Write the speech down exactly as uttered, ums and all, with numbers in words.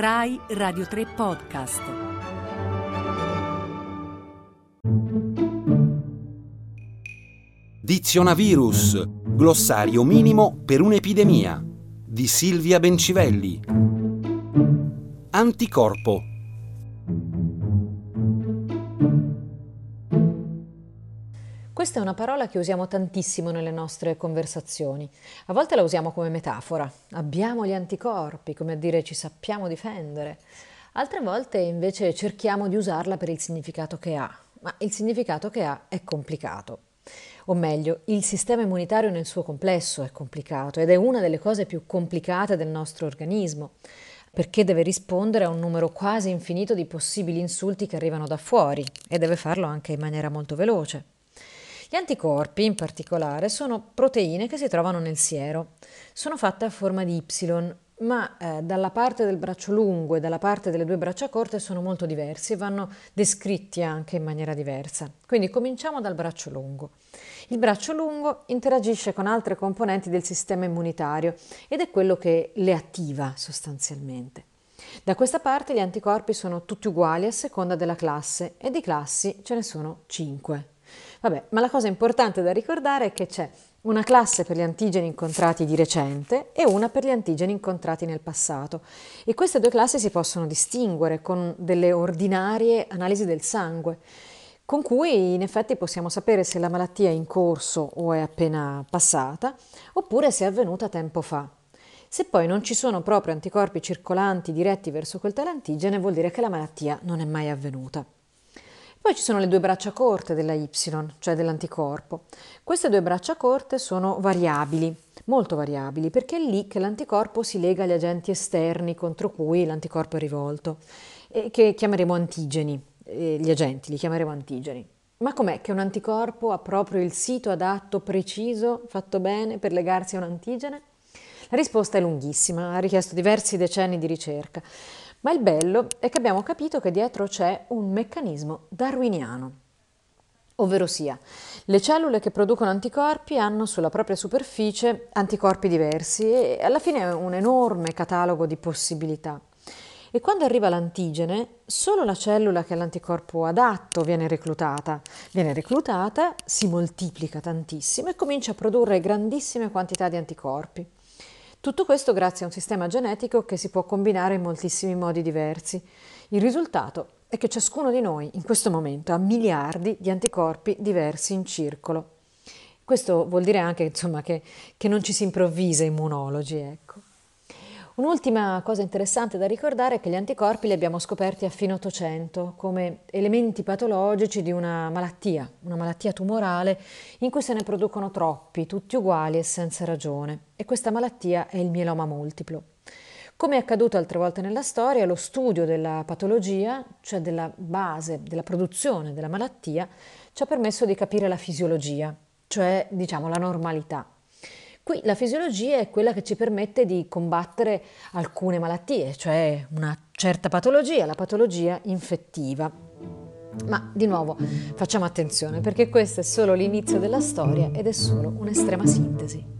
RAI Radio tre Podcast. Dizionavirus, glossario minimo per un'epidemia, di Silvia Bencivelli. Anticorpo. Questa è una parola che usiamo tantissimo nelle nostre conversazioni. A volte la usiamo come metafora. Abbiamo gli anticorpi, come a dire ci sappiamo difendere. Altre volte invece cerchiamo di usarla per il significato che ha. Ma il significato che ha è complicato. O meglio, il sistema immunitario nel suo complesso è complicato ed è una delle cose più complicate del nostro organismo, perché deve rispondere a un numero quasi infinito di possibili insulti che arrivano da fuori e deve farlo anche in maniera molto veloce. Gli anticorpi, in particolare, sono proteine che si trovano nel siero. Sono fatte a forma di Y, ma eh, dalla parte del braccio lungo e dalla parte delle due braccia corte sono molto diversi e vanno descritti anche in maniera diversa. Quindi cominciamo dal braccio lungo. Il braccio lungo interagisce con altre componenti del sistema immunitario ed è quello che le attiva sostanzialmente. Da questa parte gli anticorpi sono tutti uguali a seconda della classe e di classi ce ne sono cinque. Vabbè, ma la cosa importante da ricordare è che c'è una classe per gli antigeni incontrati di recente e una per gli antigeni incontrati nel passato. E queste due classi si possono distinguere con delle ordinarie analisi del sangue, con cui in effetti possiamo sapere se la malattia è in corso o è appena passata, oppure se è avvenuta tempo fa. Se poi non ci sono proprio anticorpi circolanti diretti verso quel tale antigene, vuol dire che la malattia non è mai avvenuta. Poi ci sono le due braccia corte della Y, cioè dell'anticorpo. Queste due braccia corte sono variabili, molto variabili, perché è lì che l'anticorpo si lega agli agenti esterni contro cui l'anticorpo è rivolto, e che chiameremo antigeni, e gli agenti li chiameremo antigeni. Ma com'è che un anticorpo ha proprio il sito adatto, preciso, fatto bene per legarsi a un antigene? La risposta è lunghissima, ha richiesto diversi decenni di ricerca. Ma il bello è che abbiamo capito che dietro c'è un meccanismo darwiniano, ovvero sia, le cellule che producono anticorpi hanno sulla propria superficie anticorpi diversi e alla fine è un enorme catalogo di possibilità. E quando arriva l'antigene, solo la cellula che ha l'anticorpo adatto viene reclutata. Viene reclutata, si moltiplica tantissimo e comincia a produrre grandissime quantità di anticorpi. Tutto questo grazie a un sistema genetico che si può combinare in moltissimi modi diversi. Il risultato è che ciascuno di noi in questo momento ha miliardi di anticorpi diversi in circolo. Questo vuol dire anche, insomma, che, che non ci si improvvisa immunologi, ecco. Un'ultima cosa interessante da ricordare è che gli anticorpi li abbiamo scoperti a fine Ottocento come elementi patologici di una malattia, una malattia tumorale in cui se ne producono troppi, tutti uguali e senza ragione. E questa malattia è il mieloma multiplo. Come è accaduto altre volte nella storia, lo studio della patologia, cioè della base, della produzione della malattia, ci ha permesso di capire la fisiologia, cioè diciamo la normalità. Qui la fisiologia è quella che ci permette di combattere alcune malattie, cioè una certa patologia, la patologia infettiva. Ma di nuovo facciamo attenzione perché questo è solo l'inizio della storia ed è solo un'estrema sintesi.